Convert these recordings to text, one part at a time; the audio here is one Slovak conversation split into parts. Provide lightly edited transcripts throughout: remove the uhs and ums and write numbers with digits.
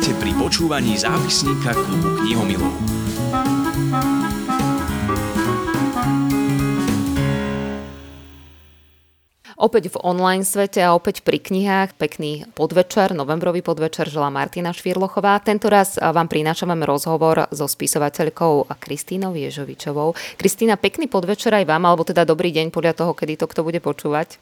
Vítajte pri počúvaní zápisníka klubu knihomilov. Opäť v online svete a opäť pri knihách. Pekný podvečer, novembrový podvečer želá Martina Švirlochová. Tentoraz vám prinášame rozhovor so spisovateľkou Kristínou Ježovičovou. Kristína, pekný podvečer aj vám, alebo teda dobrý deň podľa toho, kedy to kto bude počúvať.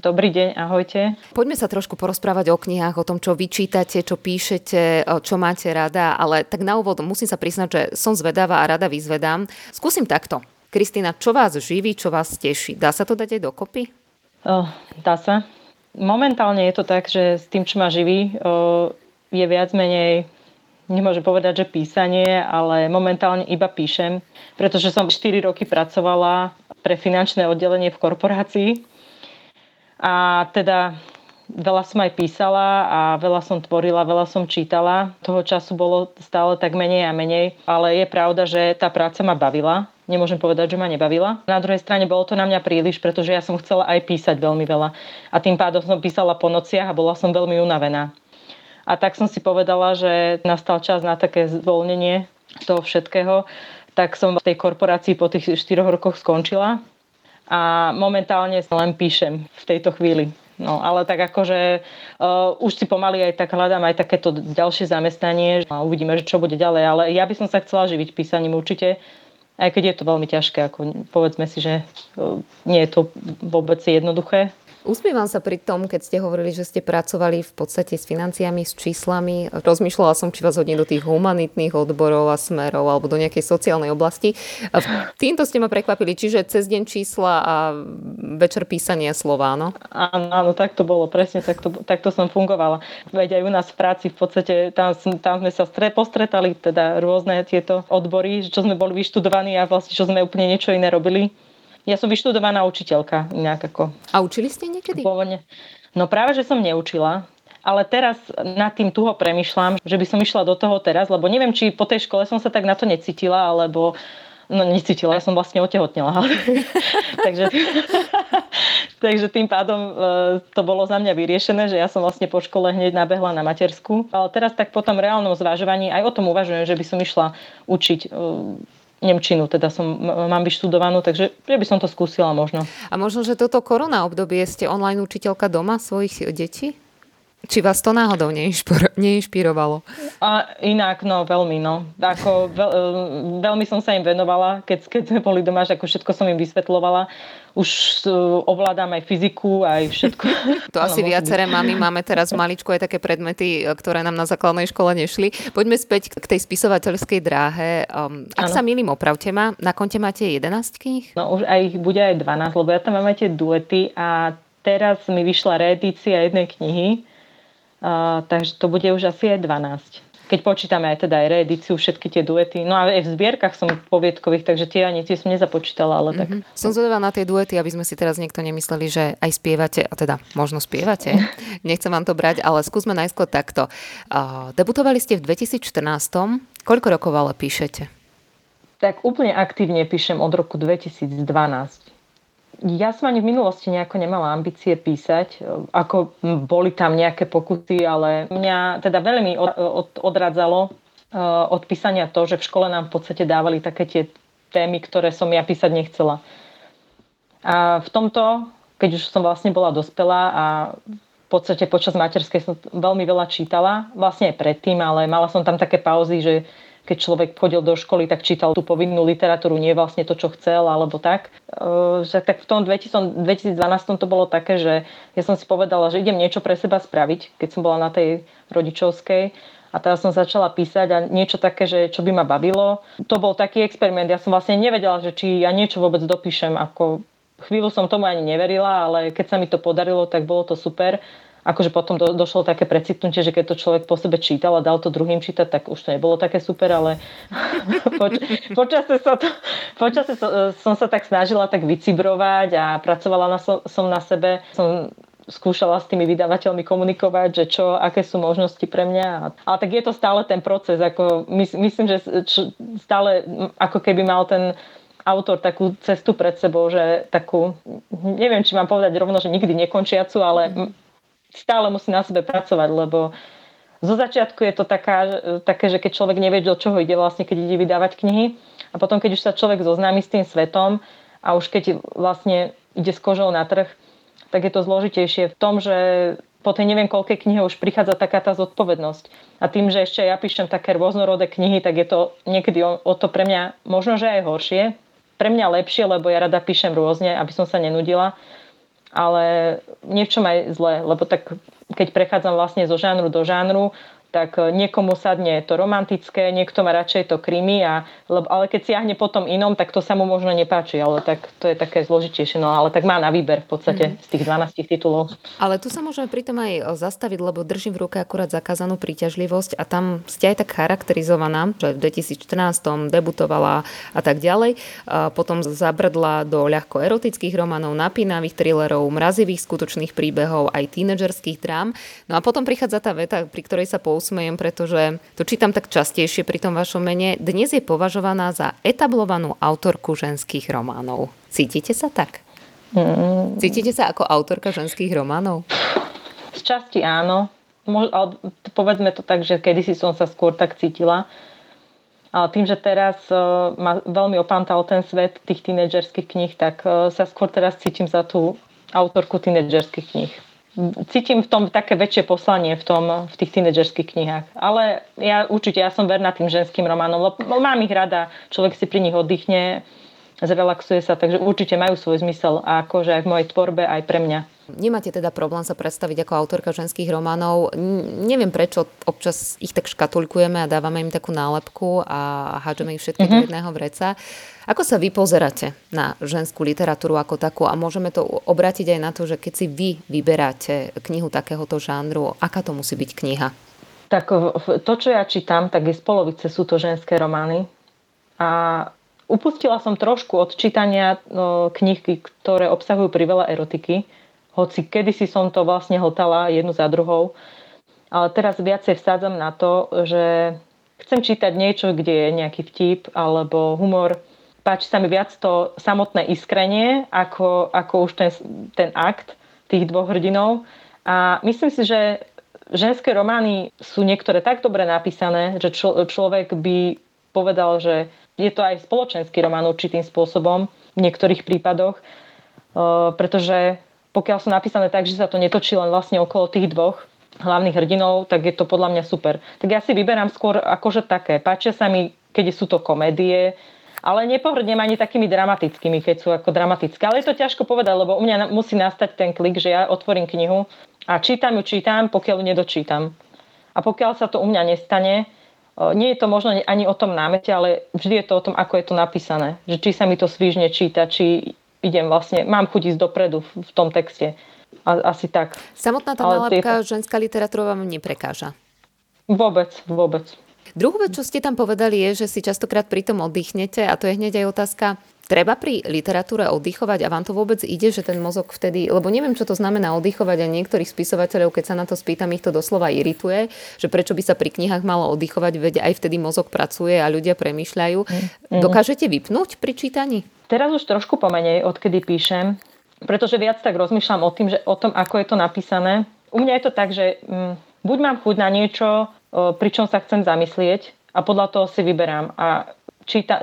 Dobrý deň, ahojte. Poďme sa trošku porozprávať o knihách, o tom, čo vy čítate, čo píšete, čo máte rada, ale tak na úvod musím sa priznať, že som zvedavá a rada vyzvedám. Skúsim takto. Kristína, čo vás živí, čo vás teší? Dá sa to dať aj dokopy? Dá sa. Momentálne je to tak, že s tým, čo ma živí, je viac menej, nemôžem povedať, že písanie, ale momentálne iba píšem, pretože som 4 roky pracovala pre finančné oddelenie v korporácii a teda veľa som aj písala a veľa som tvorila, veľa som čítala. Toho času bolo stále tak menej a menej, ale je pravda, že tá práca ma bavila. Nemôžem povedať, že ma nebavila. Na druhej strane bolo to na mňa príliš, pretože ja som chcela aj písať veľmi veľa. A tým pádom som písala po nociach a bola som veľmi unavená. A tak som si povedala, že nastal čas na také zvolnenie toho všetkého. Tak som v tej korporácii po tých 4 rokoch skončila. A momentálne len píšem v tejto chvíli. No, ale tak akože už si pomaly aj tak hľadám aj takéto ďalšie zamestnanie. A uvidíme, že čo bude ďalej. Ale ja by som sa chcela živiť písaním určite. Aj keď je to veľmi ťažké, ako povedzme si, že nie je to vôbec jednoduché. Usmievam sa pri tom, keď ste hovorili, že ste pracovali v podstate s financiami, s číslami. Rozmýšľala som, či vás hodne do tých humanitných odborov a smerov alebo do nejakej sociálnej oblasti. Týmto ste ma prekvapili, čiže cez deň čísla a večer písania slova, no? Áno, tak to bolo, presne tak to som fungovala. Veď aj u nás v práci v podstate, tam sme sa postretali, teda rôzne tieto odbory, čo sme boli vyštudovaní a vlastne čo sme úplne niečo iné robili. Ja som vyštudovaná učiteľka. Inak. A učili ste niekedy? Pôvodne. No práve, že som neučila, ale teraz nad tým tuho premyšľam, že by som išla do toho teraz, lebo neviem, či po tej škole som sa tak na to necítila, alebo... No necítila, ja som vlastne otehotnela. Takže tým pádom to bolo za mňa vyriešené, že ja som vlastne po škole hneď nabehla na matersku. Ale teraz tak po tom reálnom zvážovaní aj o tom uvažujem, že by som išla učiť nemčinu, teda mám vyštudovanú, takže ja by som to skúsila možno. A možno, že toto korona obdobie ste online učiteľka doma svojich detí? Či vás to náhodou neinšpirovalo? A inak, no veľmi, no. Ako, veľmi som sa im venovala, keď sme boli doma, že ako všetko som im vysvetľovala. Už ovládam aj fyziku, aj všetko. To asi viaceré mami máme teraz maličko aj také predmety, ktoré nám na základnej škole nešli. Poďme späť k tej spisovateľskej dráhe. Ak sa milím, opravte ma, na konte máte 11 kníh? No už aj ich bude aj 12, lebo ja tam mám aj tie duety a teraz mi vyšla reedícia jednej knihy. Takže to bude už asi aj 12. Keď počítame aj teda aj reedíciu, všetky tie duety. No a aj v zbierkach som poviedkových, takže tie som nezapočítala, ale tak. Som zvedavá na tie duety, aby sme si teraz niekto nemysleli, že aj spievate, a teda možno spievate. Nechcem vám to brať, ale skúsme najskôr takto. Debutovali ste v 2014. Koľko rokov ale píšete? Tak úplne aktívne píšem od roku 2012. Ja som ani v minulosti nejako nemala ambície písať, ako boli tam nejaké pokuty, ale mňa teda veľmi odradzalo od písania to, že v škole nám v podstate dávali také tie témy, ktoré som ja písať nechcela. A v tomto, keď už som vlastne bola dospelá a v podstate počas materskej som veľmi veľa čítala, vlastne aj predtým, ale mala som tam také pauzy, že keď človek chodil do školy, tak čítal tú povinnú literatúru, nie vlastne to, čo chcel, alebo tak. Tak v tom 2012 to bolo také, že ja som si povedala, že idem niečo pre seba spraviť, keď som bola na tej rodičovskej. A teraz som začala písať a niečo také, že čo by ma bavilo. To bol taký experiment, ja som vlastne nevedela, že či ja niečo vôbec dopíšem. Ako chvíľu som tomu ani neverila, ale keď sa mi to podarilo, tak bolo to super. Akože potom došlo také precitnutie, že keď to človek po sebe čítal a dal to druhým čítať, tak už to nebolo také super, ale počase som sa tak snažila tak vycibrovať a pracovala som na sebe. Som skúšala s tými vydavateľmi komunikovať, že čo, aké sú možnosti pre mňa. Ale tak je to stále ten proces. Ako myslím, že stále ako keby mal ten autor takú cestu pred sebou, že takú, neviem, či mám povedať rovno, že nikdy nekončiacu, ale stále musí na sebe pracovať, lebo Zo začiatku je to také, že keď človek nevie, do čoho ide vlastne, keď ide vydávať knihy, a potom keď už sa človek zoznámi s tým svetom a už keď vlastne ide s kožou na trh, tak je to zložitejšie v tom, že po tej neviem koľkej knihe už prichádza taká tá zodpovednosť. A tým, že ešte ja píšem také rôznorodé knihy, tak je to niekedy o to pre mňa možno, že aj horšie. Pre mňa lepšie, lebo ja rada píšem rôzne, aby som sa nenudila. Ale niečo aj zlé, lebo tak keď prechádzam vlastne zo žánru do žánru, tak niekomu sadne to romantické, niekto má radšej to krimi, ale keď siahne potom inom, tak to sa mu možno nepáči, ale tak to je také zložitejšie, no ale tak má na výber v podstate z tých 12 titulov. Ale tu sa môžeme pritom aj zastaviť, lebo držím v ruke akurát zakázanú príťažlivosť a tam ste aj tak charakterizovaná, že v 2014 debutovala a tak ďalej, a potom zabrdla do ľahko erotických románov, napínavých thrillerov, mrazivých skutočných príbehov, aj tínedžerských drám. No a potom prichádza tá veta, pri ktorej sa usmejem, pretože to čítam tak častejšie pri tom vašom mene. Dnes je považovaná za etablovanú autorku ženských románov. Cítite sa tak? Cítite sa ako autorka ženských románov? Z časti áno. Povedzme to tak, že kedysi som sa skôr tak cítila. Ale tým, že teraz ma veľmi opantal ten svet tých tínedžerských kníh, tak sa skôr teraz cítim za tú autorku tínedžerských kníh. Cítim v tom také väčšie poslanie v tých tínedžerských knihách. Ale ja som verná tým ženským románom, lebo mám ich rada, človek si pri nich oddychne, zrelaxuje sa, takže určite majú svoj zmysel a akože aj v mojej tvorbe, aj pre mňa. Nemáte teda problém sa predstaviť ako autorka ženských románov. Neviem prečo občas ich tak škatulkujeme a dávame im takú nálepku a hádžeme ich všetky do jedného vreca. Ako sa vy pozeráte na ženskú literatúru ako takú a môžeme to obrátiť aj na to, že keď si vy vyberáte knihu takéhoto žánru, aká to musí byť kniha? Tak to, čo ja čítam, tak je z polovice sú to ženské romány a upustila som trošku od čítania knihy, ktoré obsahujú priveľa erotiky. Hoci kedysi som to vlastne hltala jednu za druhou. Ale teraz viacej vsádzam na to, že chcem čítať niečo, kde je nejaký vtip alebo humor. Páči sa mi viac to samotné iskrenie, ako už ten akt tých dvoch hrdinov. A myslím si, že ženské romány sú niektoré tak dobre napísané, že človek by povedal, že je to aj spoločenský román určitým spôsobom v niektorých prípadoch, pretože pokiaľ sú napísané tak, že sa to netočí len vlastne okolo tých dvoch hlavných hrdinov, tak je to podľa mňa super. Tak ja si vyberám skôr akože také. Páčia sa mi, keď sú to komédie, ale nepohrdnem ani takými dramatickými, keď sú ako dramatické. Ale je to ťažko povedať, lebo u mňa musí nastať ten klik, že ja otvorím knihu a čítam ju, pokiaľ ju nedočítam. A pokiaľ sa to u mňa nestane, nie je to možno ani o tom námete, ale vždy je to o tom, ako je to napísané. Že či sa mi to svižne číta, či mám chuť ísť dopredu v tom texte. Asi tak. Samotná tá nálepka ženská literatúra vám neprekáža? Vôbec. Druhú vec, čo ste tam povedali, je, že si častokrát pri tom oddychnete a to je hneď aj otázka, treba pri literatúre oddychovať a vám to vôbec ide, že ten mozog vtedy, lebo neviem, čo to znamená oddychovať a niektorých spisovateľov, keď sa na to spýtam, ich to doslova irituje, že prečo by sa pri knihách malo oddychovať, veď aj vtedy mozog pracuje a ľudia premýšľajú. Dokážete vypnúť pri čítaní? Teraz už trošku pomenej, odkedy píšem, pretože viac tak rozmýšľam o tom, ako je to napísané. U mňa je to tak, že buď mám chuť na niečo, pričom sa chcem zamyslieť a podľa toho si vyberám a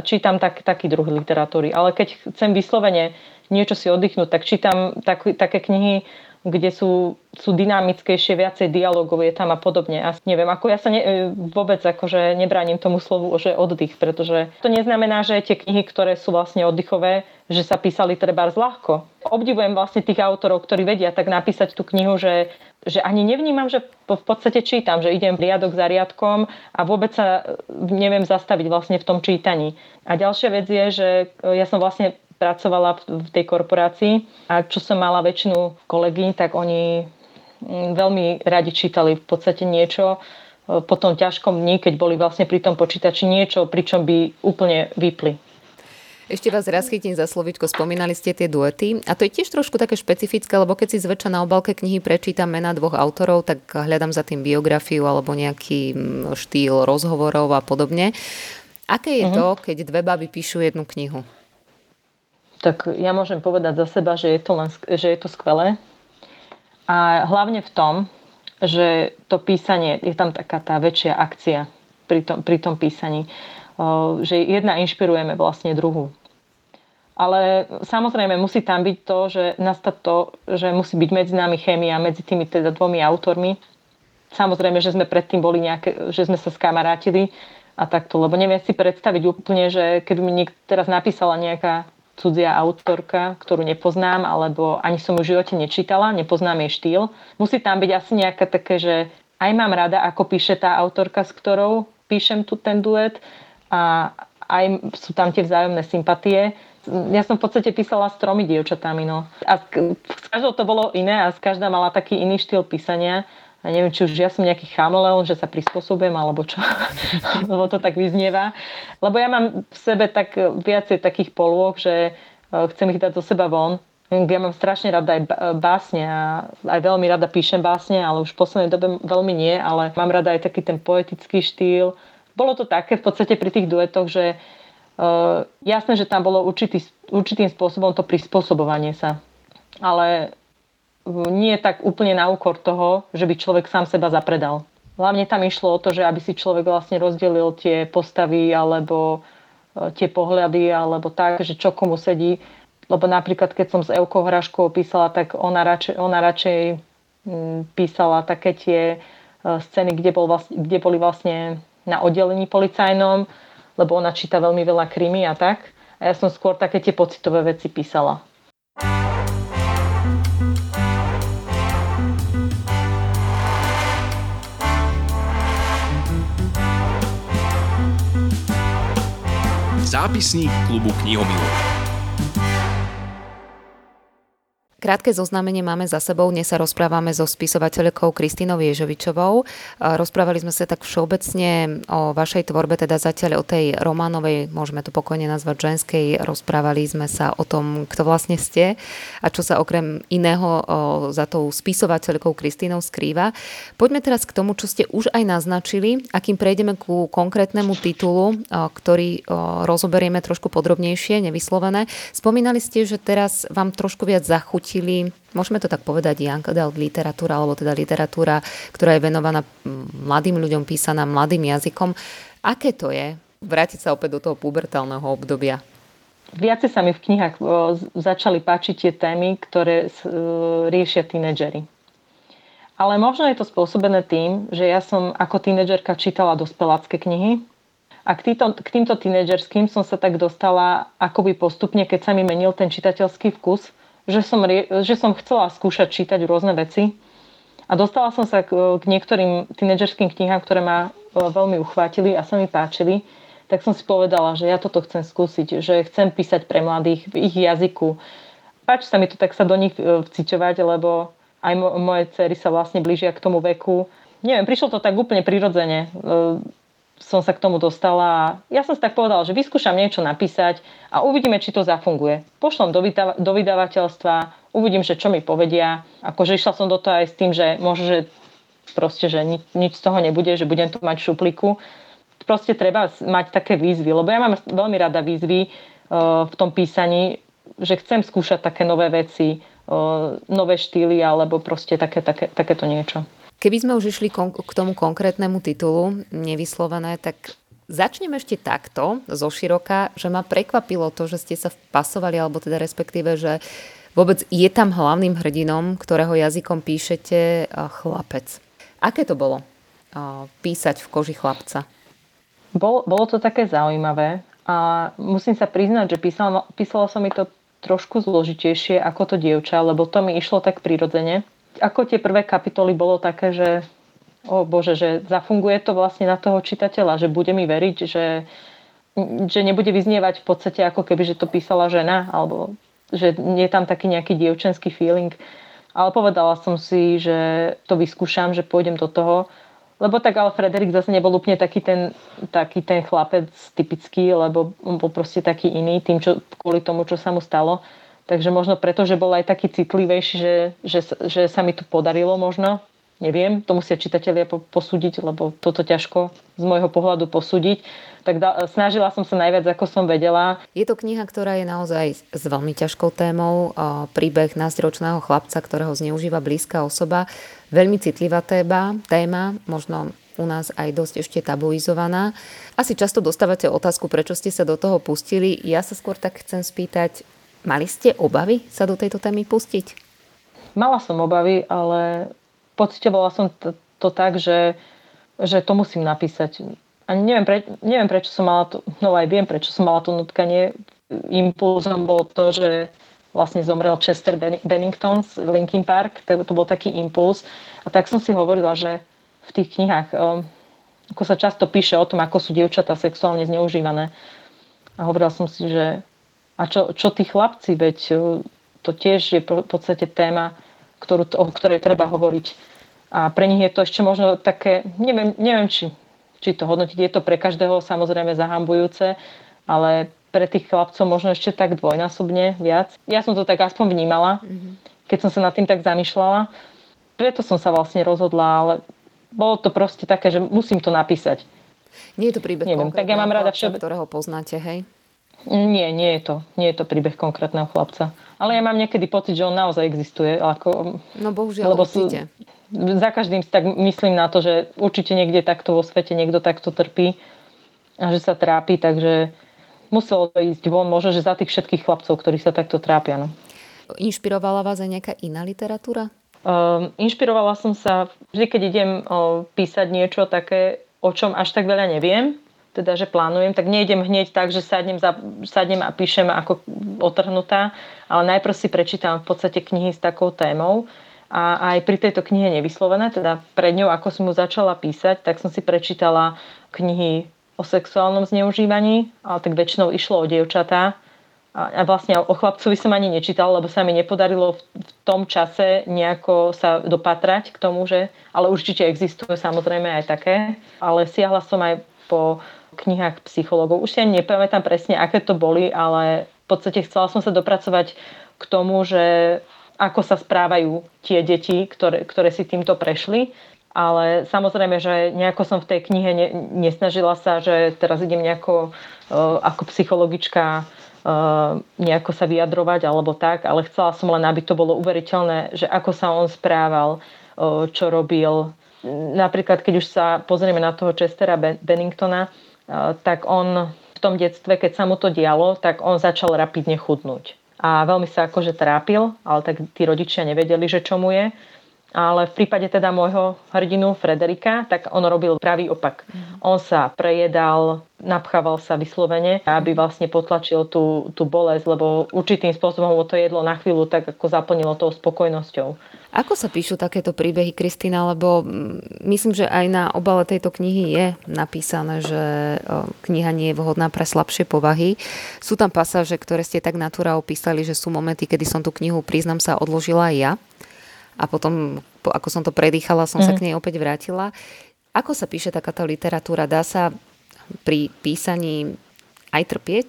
čítam taký druh literatúry. Ale keď chcem vyslovene niečo si oddychnúť, tak čítam také knihy, kde sú dynamickejšie, viacej dialogov je tam a podobne. A neviem, ako ja sa vôbec akože nebránim tomu slovu, že oddych, pretože to neznamená, že tie knihy, ktoré sú vlastne oddychové, že sa písali trebárs ľahko. Obdivujem vlastne tých autorov, ktorí vedia tak napísať tú knihu, že ani nevnímam, že v podstate čítam, že idem riadok za riadkom a vôbec sa neviem zastaviť vlastne v tom čítaní. A ďalšia vec je, že ja som vlastne pracovala v tej korporácii a čo som mala väčšinu kolegyň, tak oni veľmi radi čítali v podstate niečo po tom ťažkom dni, keď boli vlastne pri tom počítači niečo, pričom by úplne vypli. Ešte vás raz chytím za slovíčko, spomínali ste tie duety a to je tiež trošku také špecifické, lebo keď si zväčša na obálke knihy prečítam mená dvoch autorov, tak hľadám za tým biografiu alebo nejaký štýl rozhovorov a podobne. Aké je to, keď dve baby píšu jednu knihu? Tak ja môžem povedať za seba, že je to skvelé. A hlavne v tom, že to písanie, je tam taká tá väčšia akcia pri tom písaní, že jedna inšpirujeme vlastne druhú. Ale samozrejme musí tam byť to, že nastať to, že musí byť medzi nami chémia, medzi tými teda dvomi autormi. Samozrejme, že sme predtým boli nejaké, že sme sa skamarátili a takto, lebo neviem si predstaviť úplne, že keby mi teraz napísala nejaká cudzia autorka, ktorú nepoznám, alebo ani som ju v živote nečítala, nepoznám jej štýl. Musí tam byť asi nejaká také, že aj mám rada, ako píše tá autorka, s ktorou píšem tu ten duet, a aj sú tam tie vzájomné sympatie. Ja som v podstate písala s 3 dievčatami, no. A s každou to bolo iné a každá mala taký iný štýl písania. A neviem, či už ja som nejaký chameleon, že sa prispôsobujem, alebo čo, lebo to tak vyznieva. Lebo ja mám v sebe tak viacej takých polôk, že chcem ich dať zo seba von. Ja mám strašne rada aj básne a aj veľmi rada píšem básne, ale už v poslednej dobe veľmi nie, ale mám rada aj taký ten poetický štýl. Bolo to také v podstate pri tých duetoch, že jasné, že tam bolo určitým spôsobom to prispôsobovanie sa. Ale nie tak úplne na úkor toho, že by človek sám seba zapredal. Hlavne tam išlo o to, že aby si človek vlastne rozdelil tie postavy alebo tie pohľady alebo tak, že čo komu sedí. Lebo napríklad, keď som s Evkou Hraškovou písala, tak ona radšej písala také tie scény, kde boli vlastne na oddelení policajnom, lebo ona číta veľmi veľa krimi a tak. A ja som skôr také tie pocitové veci písala. Zápisník klubu knihomilov. Krátke zoznamenie máme za sebou. Dnes sa rozprávame so spisovateľkou Kristínou Viežovičovou. Rozprávali sme sa tak všeobecne o vašej tvorbe, teda zatiaľ o tej románovej, môžeme to pokojne nazvať ženskej. Rozprávali sme sa o tom, kto vlastne ste a čo sa okrem iného za tou spisovateľkou Kristínou skrýva. Poďme teraz k tomu, čo ste už aj naznačili, a kým prejdeme ku konkrétnemu titulu, ktorý rozoberieme trošku podrobnejšie, nevyslovené. Spomínali ste, že teraz vám trošku viac zachutí, môžeme to tak povedať, Jan Gadl literatúra, alebo teda literatúra, ktorá je venovaná mladým ľuďom, písaná mladým jazykom. Aké to je vrátiť sa opäť do toho pubertálneho obdobia? Viacej sa mi v knihách začali páčiť tie témy, ktoré riešia tínedžeri. Ale možno je to spôsobené tým, že ja som ako tínedžerka čítala dospelácké knihy a k týmto tínedžerským som sa tak dostala akoby postupne, keď sa mi menil ten čitateľský vkus, že som chcela skúšať čítať rôzne veci a dostala som sa k niektorým tínedžerským knihám, ktoré ma veľmi uchvátili a sa mi páčili, tak som si povedala, že ja toto chcem skúsiť, že chcem písať pre mladých v ich jazyku. Páči sa mi to, tak sa do nich vciťovať, lebo aj moje dcery sa vlastne blížia k tomu veku. Neviem, prišlo to tak úplne prirodzene. Som sa k tomu dostala. Ja som si tak povedala, že vyskúšam niečo napísať a uvidíme, či to zafunguje. Pošlom do vydavateľstva, uvidím, že čo mi povedia. Akože išla som do toho aj s tým, že možno, že proste, že nič z toho nebude, že budem tu mať šupliku. Proste treba mať také výzvy, lebo ja mám veľmi rada výzvy v tom písaní, že chcem skúšať také nové veci, nové štýly alebo proste takéto niečo. Keby sme už išli k tomu konkrétnemu titulu, nevyslovené, tak začneme ešte takto, zoširoka, že ma prekvapilo to, že ste sa vpasovali, alebo teda respektíve, že vôbec je tam hlavným hrdinom, ktorého jazykom píšete, chlapec. Aké to bolo písať v koži chlapca? Bolo to také zaujímavé a musím sa priznať, že písala som mi to trošku zložitejšie ako to dievča, lebo to mi išlo tak prirodzene. Ako tie prvé kapitoly bolo také, že že zafunguje to vlastne na toho čitateľa, že bude mi veriť, že nebude vyznievať v podstate ako keby, že to písala žena, alebo že je tam taký nejaký dievčenský feeling. Ale povedala som si, že to vyskúšam, že pôjdem do toho. Lebo tak ale Frederik zase nebol úplne taký ten chlapec typický, lebo on bol proste taký iný kvôli tomu, čo sa mu stalo. Takže možno preto, že bol aj taký citlivejší, že sa mi to podarilo možno neviem, to musia čitatelia posúdiť, lebo toto ťažko z môjho pohľadu posúdiť, tak snažila som sa najviac, ako som vedela. Je to kniha, ktorá je naozaj s veľmi ťažkou témou, príbeh 12-ročného chlapca, ktorého zneužíva blízka osoba, veľmi citlivá téma, možno u nás aj dosť ešte tabuizovaná. Asi často dostávate otázku, prečo ste sa do toho pustili. Ja sa skôr tak chcem spýtať, mali ste obavy sa do tejto témy pustiť? Mala som obavy, ale pociťovala som to tak, že to musím napísať. A neviem, prečo som mala to, no aj viem, prečo som mala to nutkanie. Impulzom bolo to, že vlastne zomrel Chester Bennington z Linkin Park. To bol taký impuls. A tak som si hovorila, že v tých knihách, ako sa často píše o tom, ako sú dievčatá sexuálne zneužívané. A hovorila som si, že a čo tí chlapci, veď to tiež je v podstate téma, o ktorej treba hovoriť. A pre nich je to ešte možno také, neviem či to hodnotiť, je to pre každého samozrejme zahambujúce, ale pre tých chlapcov možno ešte tak dvojnásobne viac. Ja som to tak aspoň vnímala, keď som sa nad tým tak zamýšľala. Preto som sa vlastne rozhodla, ale bolo to proste také, že musím to napísať. Nie je to príbeh konkrétneho chlapca, ktorého poznáte, hej? Nie, nie je to príbeh konkrétneho chlapca. Ale ja mám niekedy pocit, že on naozaj existuje. Ako, no bohužiaľ, určite. Za každým si tak myslím na to, že určite niekde takto vo svete niekto takto trpí a že sa trápi, takže muselo to ísť von, možno, že za tých všetkých chlapcov, ktorí sa takto trápia. No. Inšpirovala vás aj nejaká iná literatúra? Inšpirovala som sa vždy, keď idem písať niečo také, o čom až tak veľa neviem, teda že plánujem, tak nejdem hneď tak, že sadnem a píšem ako otrhnutá, ale najprv si prečítam v podstate knihy s takou témou a aj pri tejto knihe Nevyslovené, teda pred ňou, ako som ju začala písať, tak som si prečítala knihy o sexuálnom zneužívaní, ale tak väčšinou išlo o dievčatá. A vlastne o chlapcovi som ani nečítala, lebo sa mi nepodarilo v tom čase nejako sa dopatrať k tomu, že, ale určite existujú samozrejme aj také. Ale siahla som aj po knihách psychológov. Už si ani nepamätám presne, aké to boli, ale v podstate chcela som sa dopracovať k tomu, že ako sa správajú tie deti, ktoré si týmto prešli. Ale samozrejme, že nejako som v tej knihe nesnažila sa, že teraz idem nejako ako psychologička nejako sa vyjadrovať alebo tak, ale chcela som len, aby to bolo uveriteľné, že ako sa on správal, čo robil. Napríklad, keď už sa pozrieme na toho Chestera Benningtona, tak on v tom detstve, keď sa mu to dialo, tak on začal rapidne chudnúť. A veľmi sa akože trápil, ale tak tí rodičia nevedeli, že čo mu je. Ale v prípade teda môjho hrdinu Frederika, tak on robil pravý opak. On sa prejedal, napchával sa vyslovene, aby vlastne potlačil tú bolesť, lebo určitým spôsobom to jedlo na chvíľu tak ako zaplnilo tou spokojnosťou. Ako sa píšu takéto príbehy, Kristína? Lebo myslím, že aj na obale tejto knihy je napísané, že kniha nie je vhodná pre slabšie povahy. Sú tam pasáže, ktoré ste tak natúra opísali, že sú momenty, kedy som tú knihu, priznám sa, odložila aj ja. A potom, ako som to predýchala, som sa k nej opäť vrátila. Ako sa píše takáto literatúra? Dá sa pri písaní aj trpieť?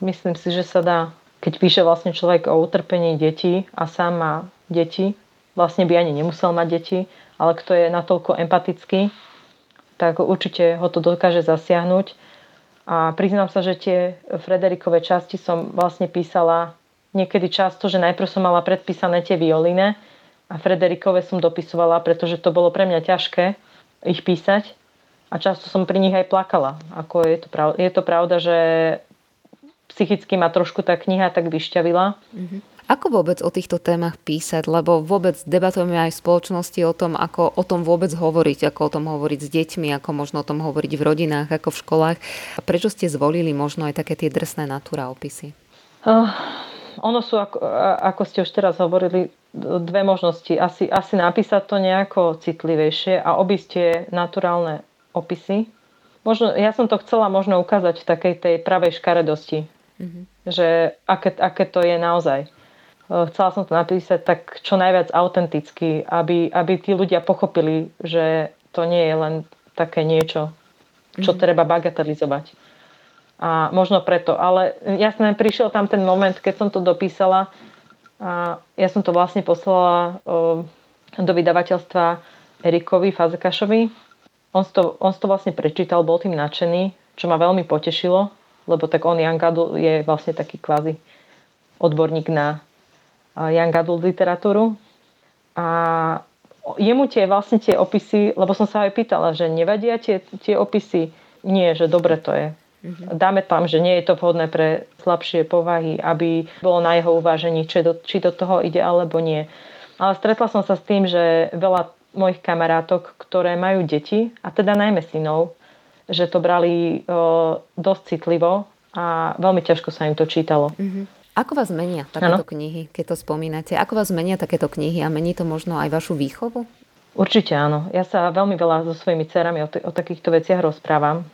Myslím si, že sa dá. Keď píše vlastne človek o utrpení detí a sám má deti, vlastne by ani nemusel mať deti, ale kto je natoľko empatický, tak určite ho to dokáže zasiahnuť. A priznám sa, že tie Frederikové časti som vlastne písala niekedy často, že najprv som mala predpísané tie violine, a Frederikove som dopisovala, pretože to bolo pre mňa ťažké ich písať a často som pri nich aj plakala. Ako je to pravda, že psychicky ma trošku tá kniha tak vyšťavila. Ako vôbec o týchto témach písať? Lebo vôbec debatujeme aj v spoločnosti o tom, ako o tom vôbec hovoriť, ako o tom hovoriť s deťmi, ako možno o tom hovoriť v rodinách, ako v školách. A prečo ste zvolili možno aj také tie drsné natúra opisy? Ono sú, ako ste už teraz hovorili, dve možnosti. Asi napísať to nejako citlivejšie a obísť tie naturálne opisy. Možno, ja som to chcela možno ukázať v takej tej pravej škaredosti, že aké to je naozaj. Chcela som to napísať tak čo najviac autenticky, aby tí ľudia pochopili, že to nie je len také niečo, čo treba bagatelizovať. A možno preto, ale jasné, prišiel tam ten moment, keď som to dopísala a ja som to vlastne poslala do vydavateľstva Erikovi Fazekášovi. On to vlastne prečítal, bol tým nadšený, čo ma veľmi potešilo, lebo tak on, Jan Gadl, je vlastne taký kvázi odborník na Jan Gadl literatúru. A jemu tie vlastne tie opisy, lebo som sa aj pýtala, že nevadia tie opisy? Nie, že dobre to je. Dáme tam, že nie je to vhodné pre slabšie povahy, aby bolo na jeho uvážení, či do toho ide alebo nie. Ale stretla som sa s tým, že veľa mojich kamarátok, ktoré majú deti, a teda najmä synov, že to brali dosť citlivo a veľmi ťažko sa im to čítalo. Ako vás menia takéto knihy, keď to spomínate? Ako vás menia takéto knihy a mení to možno aj vašu výchovu? Určite áno. Ja sa veľmi veľa so svojimi dcerami o takýchto veciach rozprávam.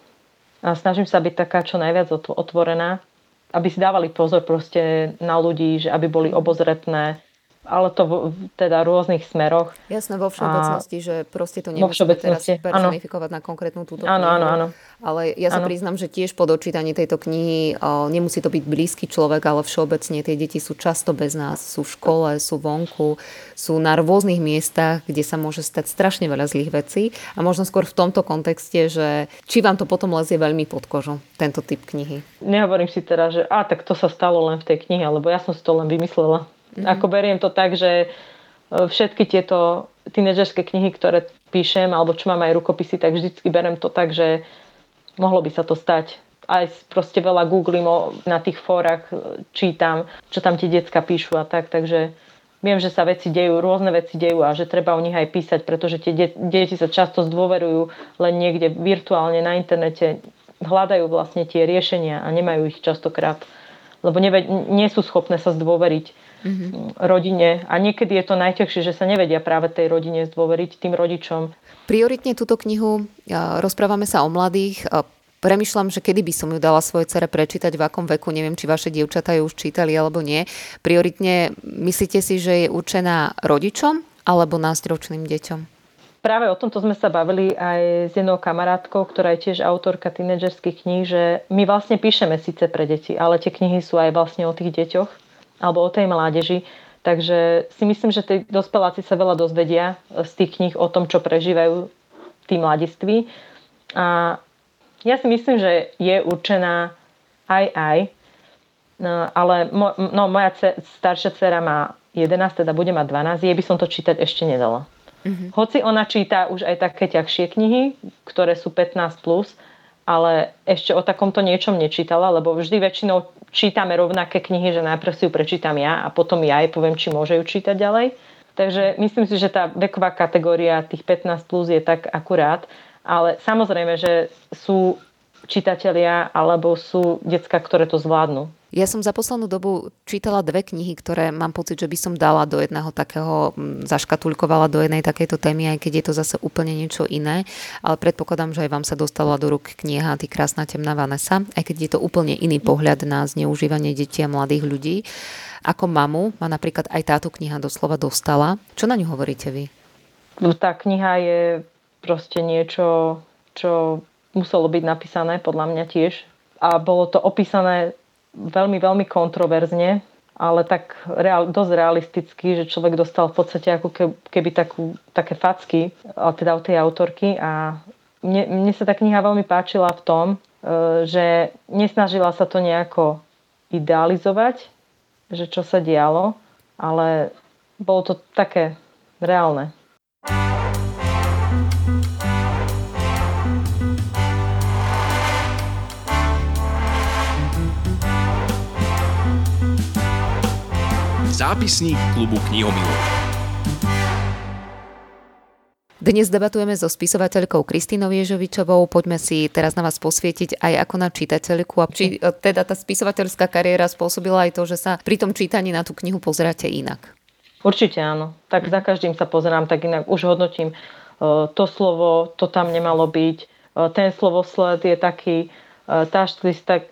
A snažím sa byť taká čo najviac otvorená, aby si dávali pozor proste na ľudí, že aby boli obozretné, ale to teda v rôznych smeroch. Jasné, vo všeobecnosti, že proste to nemusíme teraz personifikovať na konkrétnu túto knihu. Áno. Ale ja sa priznám, že tiež po dočítaní tejto knihy nemusí to byť blízky človek, ale všeobecne tie deti sú často bez nás, sú v škole, sú vonku, sú na rôznych miestach, kde sa môže stať strašne veľa zlých vecí a možno skôr v tomto kontexte, že či vám to potom lezie veľmi pod kožu, tento typ knihy. Nehovorím si teraz, že tak to sa stalo len v tej knihe, alebo ja som si to len vymyslela. Ako beriem to tak, že všetky tieto tínedžerské knihy, ktoré píšem, alebo čo mám aj rukopisy, tak vždycky beriem to tak, že mohlo by sa to stať. Aj proste veľa googlím, na tých fórach čítam, čo tam tie decka píšu a tak, takže viem, že sa veci dejú, rôzne veci dejú a že treba o nich aj písať, pretože tie deti sa často zdôverujú len niekde virtuálne na internete, hľadajú vlastne tie riešenia a nemajú ich častokrát, lebo nie sú schopné sa zdôveriť rodine. A niekedy je to najťažšie, že sa nevedia práve tej rodine zdôveriť, tým rodičom. Prioritne túto knihu rozprávame sa o mladých. Premýšľam, že kedy by som ju dala svojej dcere prečítať, v akom veku, neviem, či vaše dievčatá ju už čítali alebo nie. Prioritne myslíte si, že je určená rodičom alebo nástročným deťom? Práve o tomto sme sa bavili aj s jednou kamarátkou, ktorá je tiež autorka tínedžerských kníh, že my vlastne píšeme síce pre deti, ale tie knihy sú aj vlastne o tých deťoch alebo o tej mládeži. Takže si myslím, že tí dospeláci sa veľa dozvedia z tých kníh o tom, čo prežívajú tí mladiství. A ja si myslím, že je určená aj. Ale moja staršia dcera má 11, teda bude mať 12. Jej by som to čítať ešte nedala. Hoci ona číta už aj také ťažšie knihy, ktoré sú 15+, ale ešte o takomto niečom nečítala, lebo vždy väčšinou čítame rovnaké knihy, že najprv si ju prečítam ja a potom ja jej poviem, či môže ju čítať ďalej. Takže myslím si, že tá veková kategória tých 15+ je tak akurát, ale samozrejme, že sú čitatelia alebo sú decká, ktoré to zvládnu. Ja som za poslednú dobu čítala 2 knihy, ktoré mám pocit, že by som dala do jedného takého, zaškatulkovala do jednej takejto témy, aj keď je to zase úplne niečo iné. Ale predpokladám, že aj vám sa dostala do rúk kniha Ty krásna temná Vanessa, aj keď je to úplne iný pohľad na zneužívanie detí a mladých ľudí. Ako mamu ma napríklad aj táto kniha doslova dostala. Čo na ňu hovoríte vy? No, tá kniha je proste niečo, čo muselo byť napísané, podľa mňa tiež. A bolo to opísané veľmi, veľmi kontroverzne, ale tak dosť realisticky, že človek dostal v podstate ako keby také facky, teda od tej autorky. A mne sa tá kniha veľmi páčila v tom, že nesnažila sa to nejako idealizovať, že čo sa dialo, ale bolo to také reálne. Zápisník klubu knihomilov. Dnes debatujeme so spisovateľkou Kristínou Ježovičovou. Poďme si teraz na vás posvietiť aj ako na čitateľku. A či teda tá spisovateľská kariéra spôsobila aj to, že sa pri tom čítaní na tú knihu pozeráte inak? Určite áno. Tak za každým sa pozerám tak inak. Už hodnotím to slovo, to tam nemalo byť. Ten slovosled je taký, tá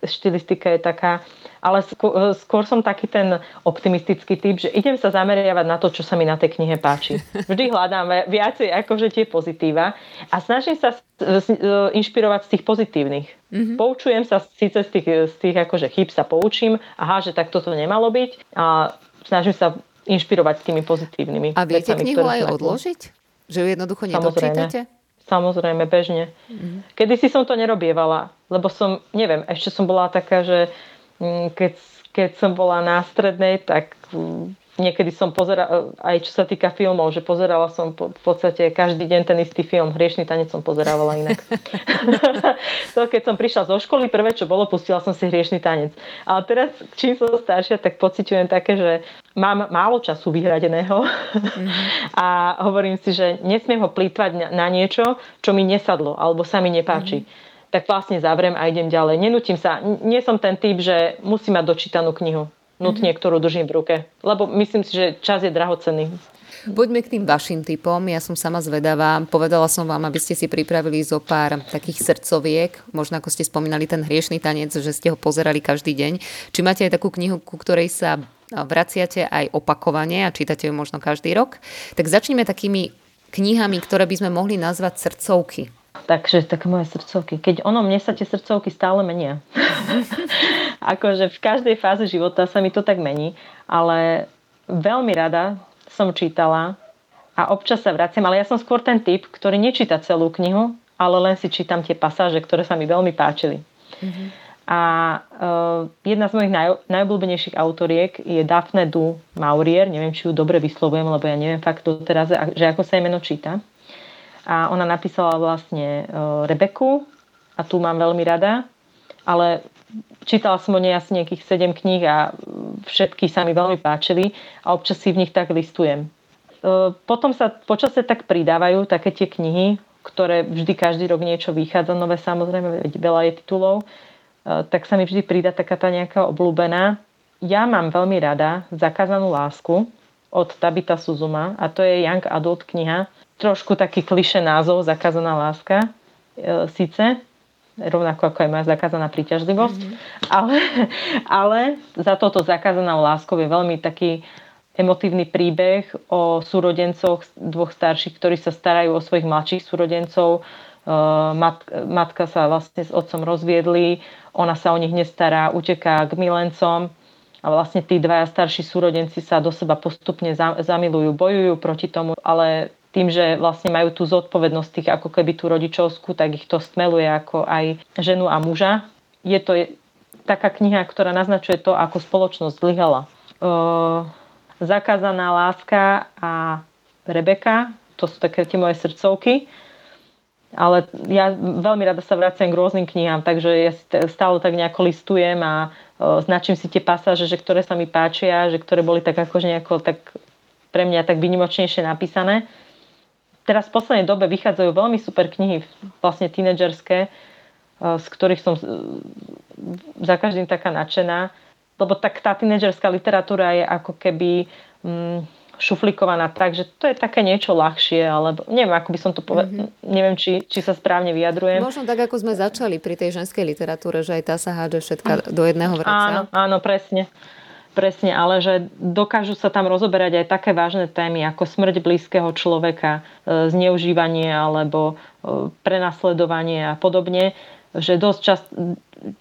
štilistika je taká, ale skôr som taký ten optimistický typ, že idem sa zameriavať na to, čo sa mi na tej knihe páči. Vždy hľadám viacej akože tie pozitíva a snažím sa inšpirovať z tých pozitívnych. Poučujem sa síce z tých akože chýb sa poučím, že tak toto nemalo byť a snažím sa inšpirovať s tými pozitívnymi. A viete vecami, knihu aj odložiť? Že ju jednoducho nedočítate? Samozrejme, bežne. Mhm. Kedysi som to nerobievala, lebo som, neviem, ešte som bola taká, že keď som bola na strednej, tak niekedy som pozerala, aj čo sa týka filmov, že pozerala som v podstate každý deň ten istý film. Hriešný tanec som pozerávala inak. To, keď som prišla zo školy, prvé, čo bolo, pustila som si Hriešný tanec. Ale teraz, čím som staršia, tak pociťujem také, že mám málo času vyhradeného a hovorím si, že nesmiem ho plýtvať na niečo, čo mi nesadlo alebo sa mi nepáči. Tak vlastne zavriem a idem ďalej. Nenútim sa. Nie som ten typ, že musím mať dočítanú knihu. Nutne, ktorú držím v ruke. Lebo myslím si, že čas je drahocenný. Poďme k tým vašim typom. Ja som sama zvedavá. Povedala som vám, aby ste si pripravili zo pár takých srdcoviek. Možno ako ste spomínali ten Hriešný tanec, že ste ho pozerali každý deň. Či máte aj takú knihu, ku ktorej sa vraciate aj opakovane a čítate ju možno každý rok? Tak začneme takými knihami, ktoré by sme mohli nazvať srdcovky. Takže také moje srdcovky. Keď ono, mne sa tie srdcovky stále menia. Akože v každej fáze života sa mi to tak mení, ale veľmi rada som čítala a občas sa vraciam, ale ja som skôr ten typ, ktorý nečíta celú knihu, ale len si čítam tie pasáže, ktoré sa mi veľmi páčili. Mm-hmm. A jedna z mojich najobľúbenejších autoriek je Daphne du Maurier, neviem, či ju dobre vyslovujem, lebo ja neviem fakt doteraz, že ako sa jej meno číta. A ona napísala vlastne Rebeku a tu mám veľmi rada, ale čítala som o nej asi nejakých 7 kníh a všetky sa mi veľmi páčili a občas si v nich tak listujem. Potom sa počasie tak pridávajú také tie knihy, ktoré vždy každý rok niečo vychádza, nové samozrejme, veľa je titulov, tak sa mi vždy pridá taká tá nejaká obľúbená. Ja mám veľmi rada Zakázanú lásku od Tabita Suzuma a to je Young Adult kniha. Trošku taký klišé názov, Zakázaná láska, síce, rovnako ako aj moja Zakázaná príťažlivosť, ale za toto Zakázanou láskou je veľmi taký emotívny príbeh o súrodencoch dvoch starších, ktorí sa starajú o svojich mladších súrodencov. Matka sa vlastne s otcom rozviedli, ona sa o nich nestará, uteká k milencom a vlastne tí dvaja starší súrodenci sa do seba postupne zamilujú, bojujú proti tomu, ale tým, že vlastne majú tú zodpovednosť tých ako keby tú rodičovskú, tak ich to stmeluje ako aj ženu a muža. Je to taká kniha, ktorá naznačuje to, ako spoločnosť zlyhala. Zakázaná láska a Rebeka, to sú také tie moje srdcovky. Ale ja veľmi rada sa vraciam k rôznym knihám, takže ja stále tak nejako listujem a značím si tie pasáže, že ktoré sa mi páčia, že ktoré boli tak akože nejako tak pre mňa tak výnimočnejšie napísané. Teraz v poslednej dobe vychádzajú veľmi super knihy, vlastne tínedžerské, z ktorých som za každým taká nadšená. Lebo tak tá tínedžerská literatúra je ako keby šuflikovaná tak, že to je také niečo ľahšie, alebo neviem, ako by som to povedala, neviem, či sa správne vyjadrujem. Možno tak, ako sme začali pri tej ženskej literatúre, že aj tá sa hádže všetka do jedného vracia. Áno, presne. Presne, ale že dokážu sa tam rozoberať aj také vážne témy ako smrť blízkeho človeka, zneužívanie alebo prenasledovanie a podobne, že dosť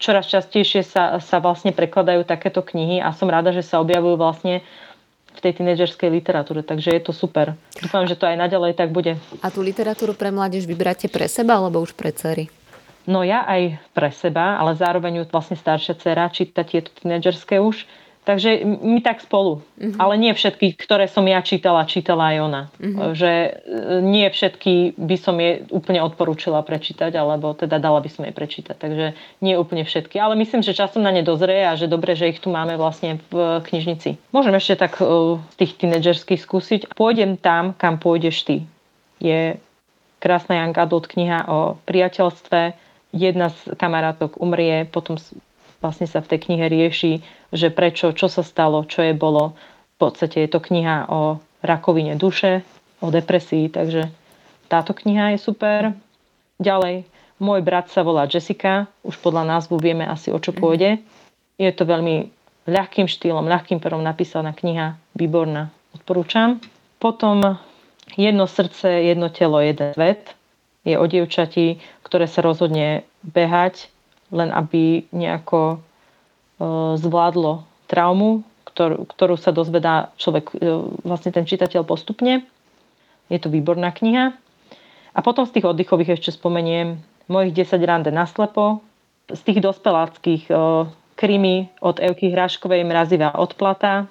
čoraz častejšie sa vlastne prekladajú takéto knihy a som rada, že sa objavujú vlastne v tej tínedžerskej literatúre, takže je to super. Dúfam, že to aj naďalej tak bude. A tú literatúru pre mládež vyberáte pre seba alebo už pre dcery? No ja aj pre seba, ale zároveň vlastne staršia dcera číta tieto tínedžerské už. Takže my tak spolu. Uh-huh. Ale nie všetky, ktoré som ja čítala aj ona. Uh-huh. Že nie všetky by som jej úplne odporúčila prečítať, alebo teda dala by som jej prečítať. Takže nie úplne všetky. Ale myslím, že časom na ne dozrie a že dobre, že ich tu máme vlastne v knižnici. Môžem ešte tak tých tínedžerských skúsiť. Pôjdem tam, kam pôjdeš ty. Je krásna Jan Gadl kniha o priateľstve. Jedna z kamarátok umrie, potom vlastne sa v tej knihe rieši, že prečo, čo sa stalo, čo je bolo. V podstate je to kniha o rakovine duše, o depresii, takže táto kniha je super. Ďalej, môj brat sa volá Jessica, už podľa názvu vieme asi, o čo pôjde. Je to veľmi ľahkým štýlom, ľahkým perom napísaná kniha, výborná, odporúčam. Potom Jedno srdce, jedno telo, jeden svet je o dievčati, ktoré sa rozhodne behať, len aby nejako zvládlo traumu, ktorú sa dozvedá človek, vlastne ten čitateľ postupne. Je to výborná kniha. A potom z tých oddychových ešte spomeniem mojich 10 rande naslepo. Z tých dospeláckých krimi od Evky Hraškovej Mrazivá odplata.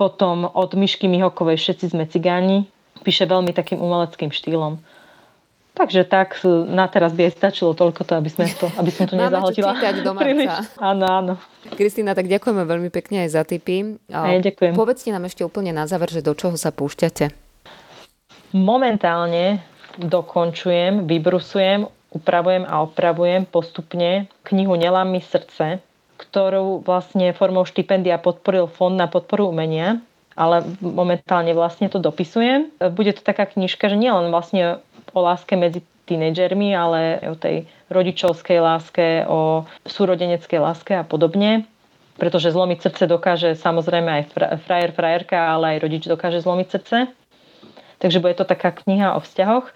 Potom od Mišky Mihokovej Všetci sme cigáni. Píše veľmi takým umeleckým štýlom. Takže tak, na teraz by aj stačilo toľko to, aby som to nezahltila. Máme čo čítať do marca. Áno, áno. Kristína, tak ďakujeme veľmi pekne aj za tipy. A ja ďakujem. Povedzte nám ešte úplne na záver, že do čoho sa púšťate. Momentálne dokončujem, vybrusujem, upravujem a opravujem postupne knihu Nelám mi srdce, ktorú vlastne formou štipendia podporil Fond na podporu umenia, ale momentálne vlastne to dopisujem. Bude to taká knižka, že nielen vlastne o láske medzi tínedžermi, ale o tej rodičovskej láske, o súrodeneckej láske a podobne. Pretože zlomiť srdce dokáže samozrejme aj frajer, frajerka, ale aj rodič dokáže zlomiť srdce. Takže bude to taká kniha o vzťahoch.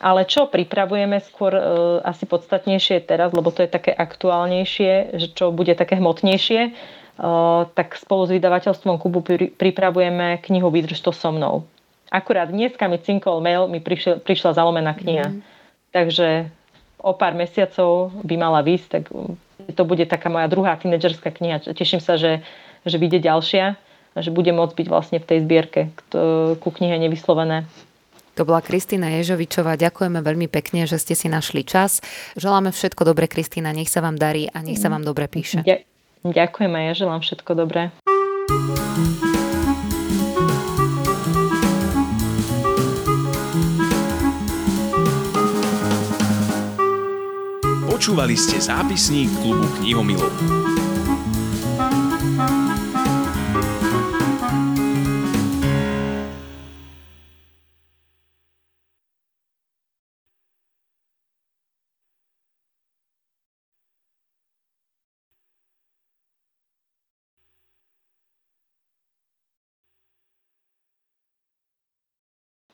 Ale čo pripravujeme skôr asi podstatnejšie teraz, lebo to je také aktuálnejšie, že čo bude také hmotnejšie, tak spolu s vydavateľstvom Kubu pripravujeme knihu Vydrž to so mnou. Akurát dneska mi cinkol mail, mi prišla zalomená kniha. Takže o pár mesiacov by mala výsť, tak to bude taká moja druhá tínedžerská kniha. Teším sa, že vyjde ďalšia a že bude môcť byť vlastne v tej zbierke ku knihe Nevyslovené. To bola Kristína Ježovičová. Ďakujeme veľmi pekne, že ste si našli čas. Želáme všetko dobre, Kristína. Nech sa vám darí a nech sa vám dobre píše. Ďakujem a ja želám všetko dobré. Počúvali ste zápisník klubu knihomilov.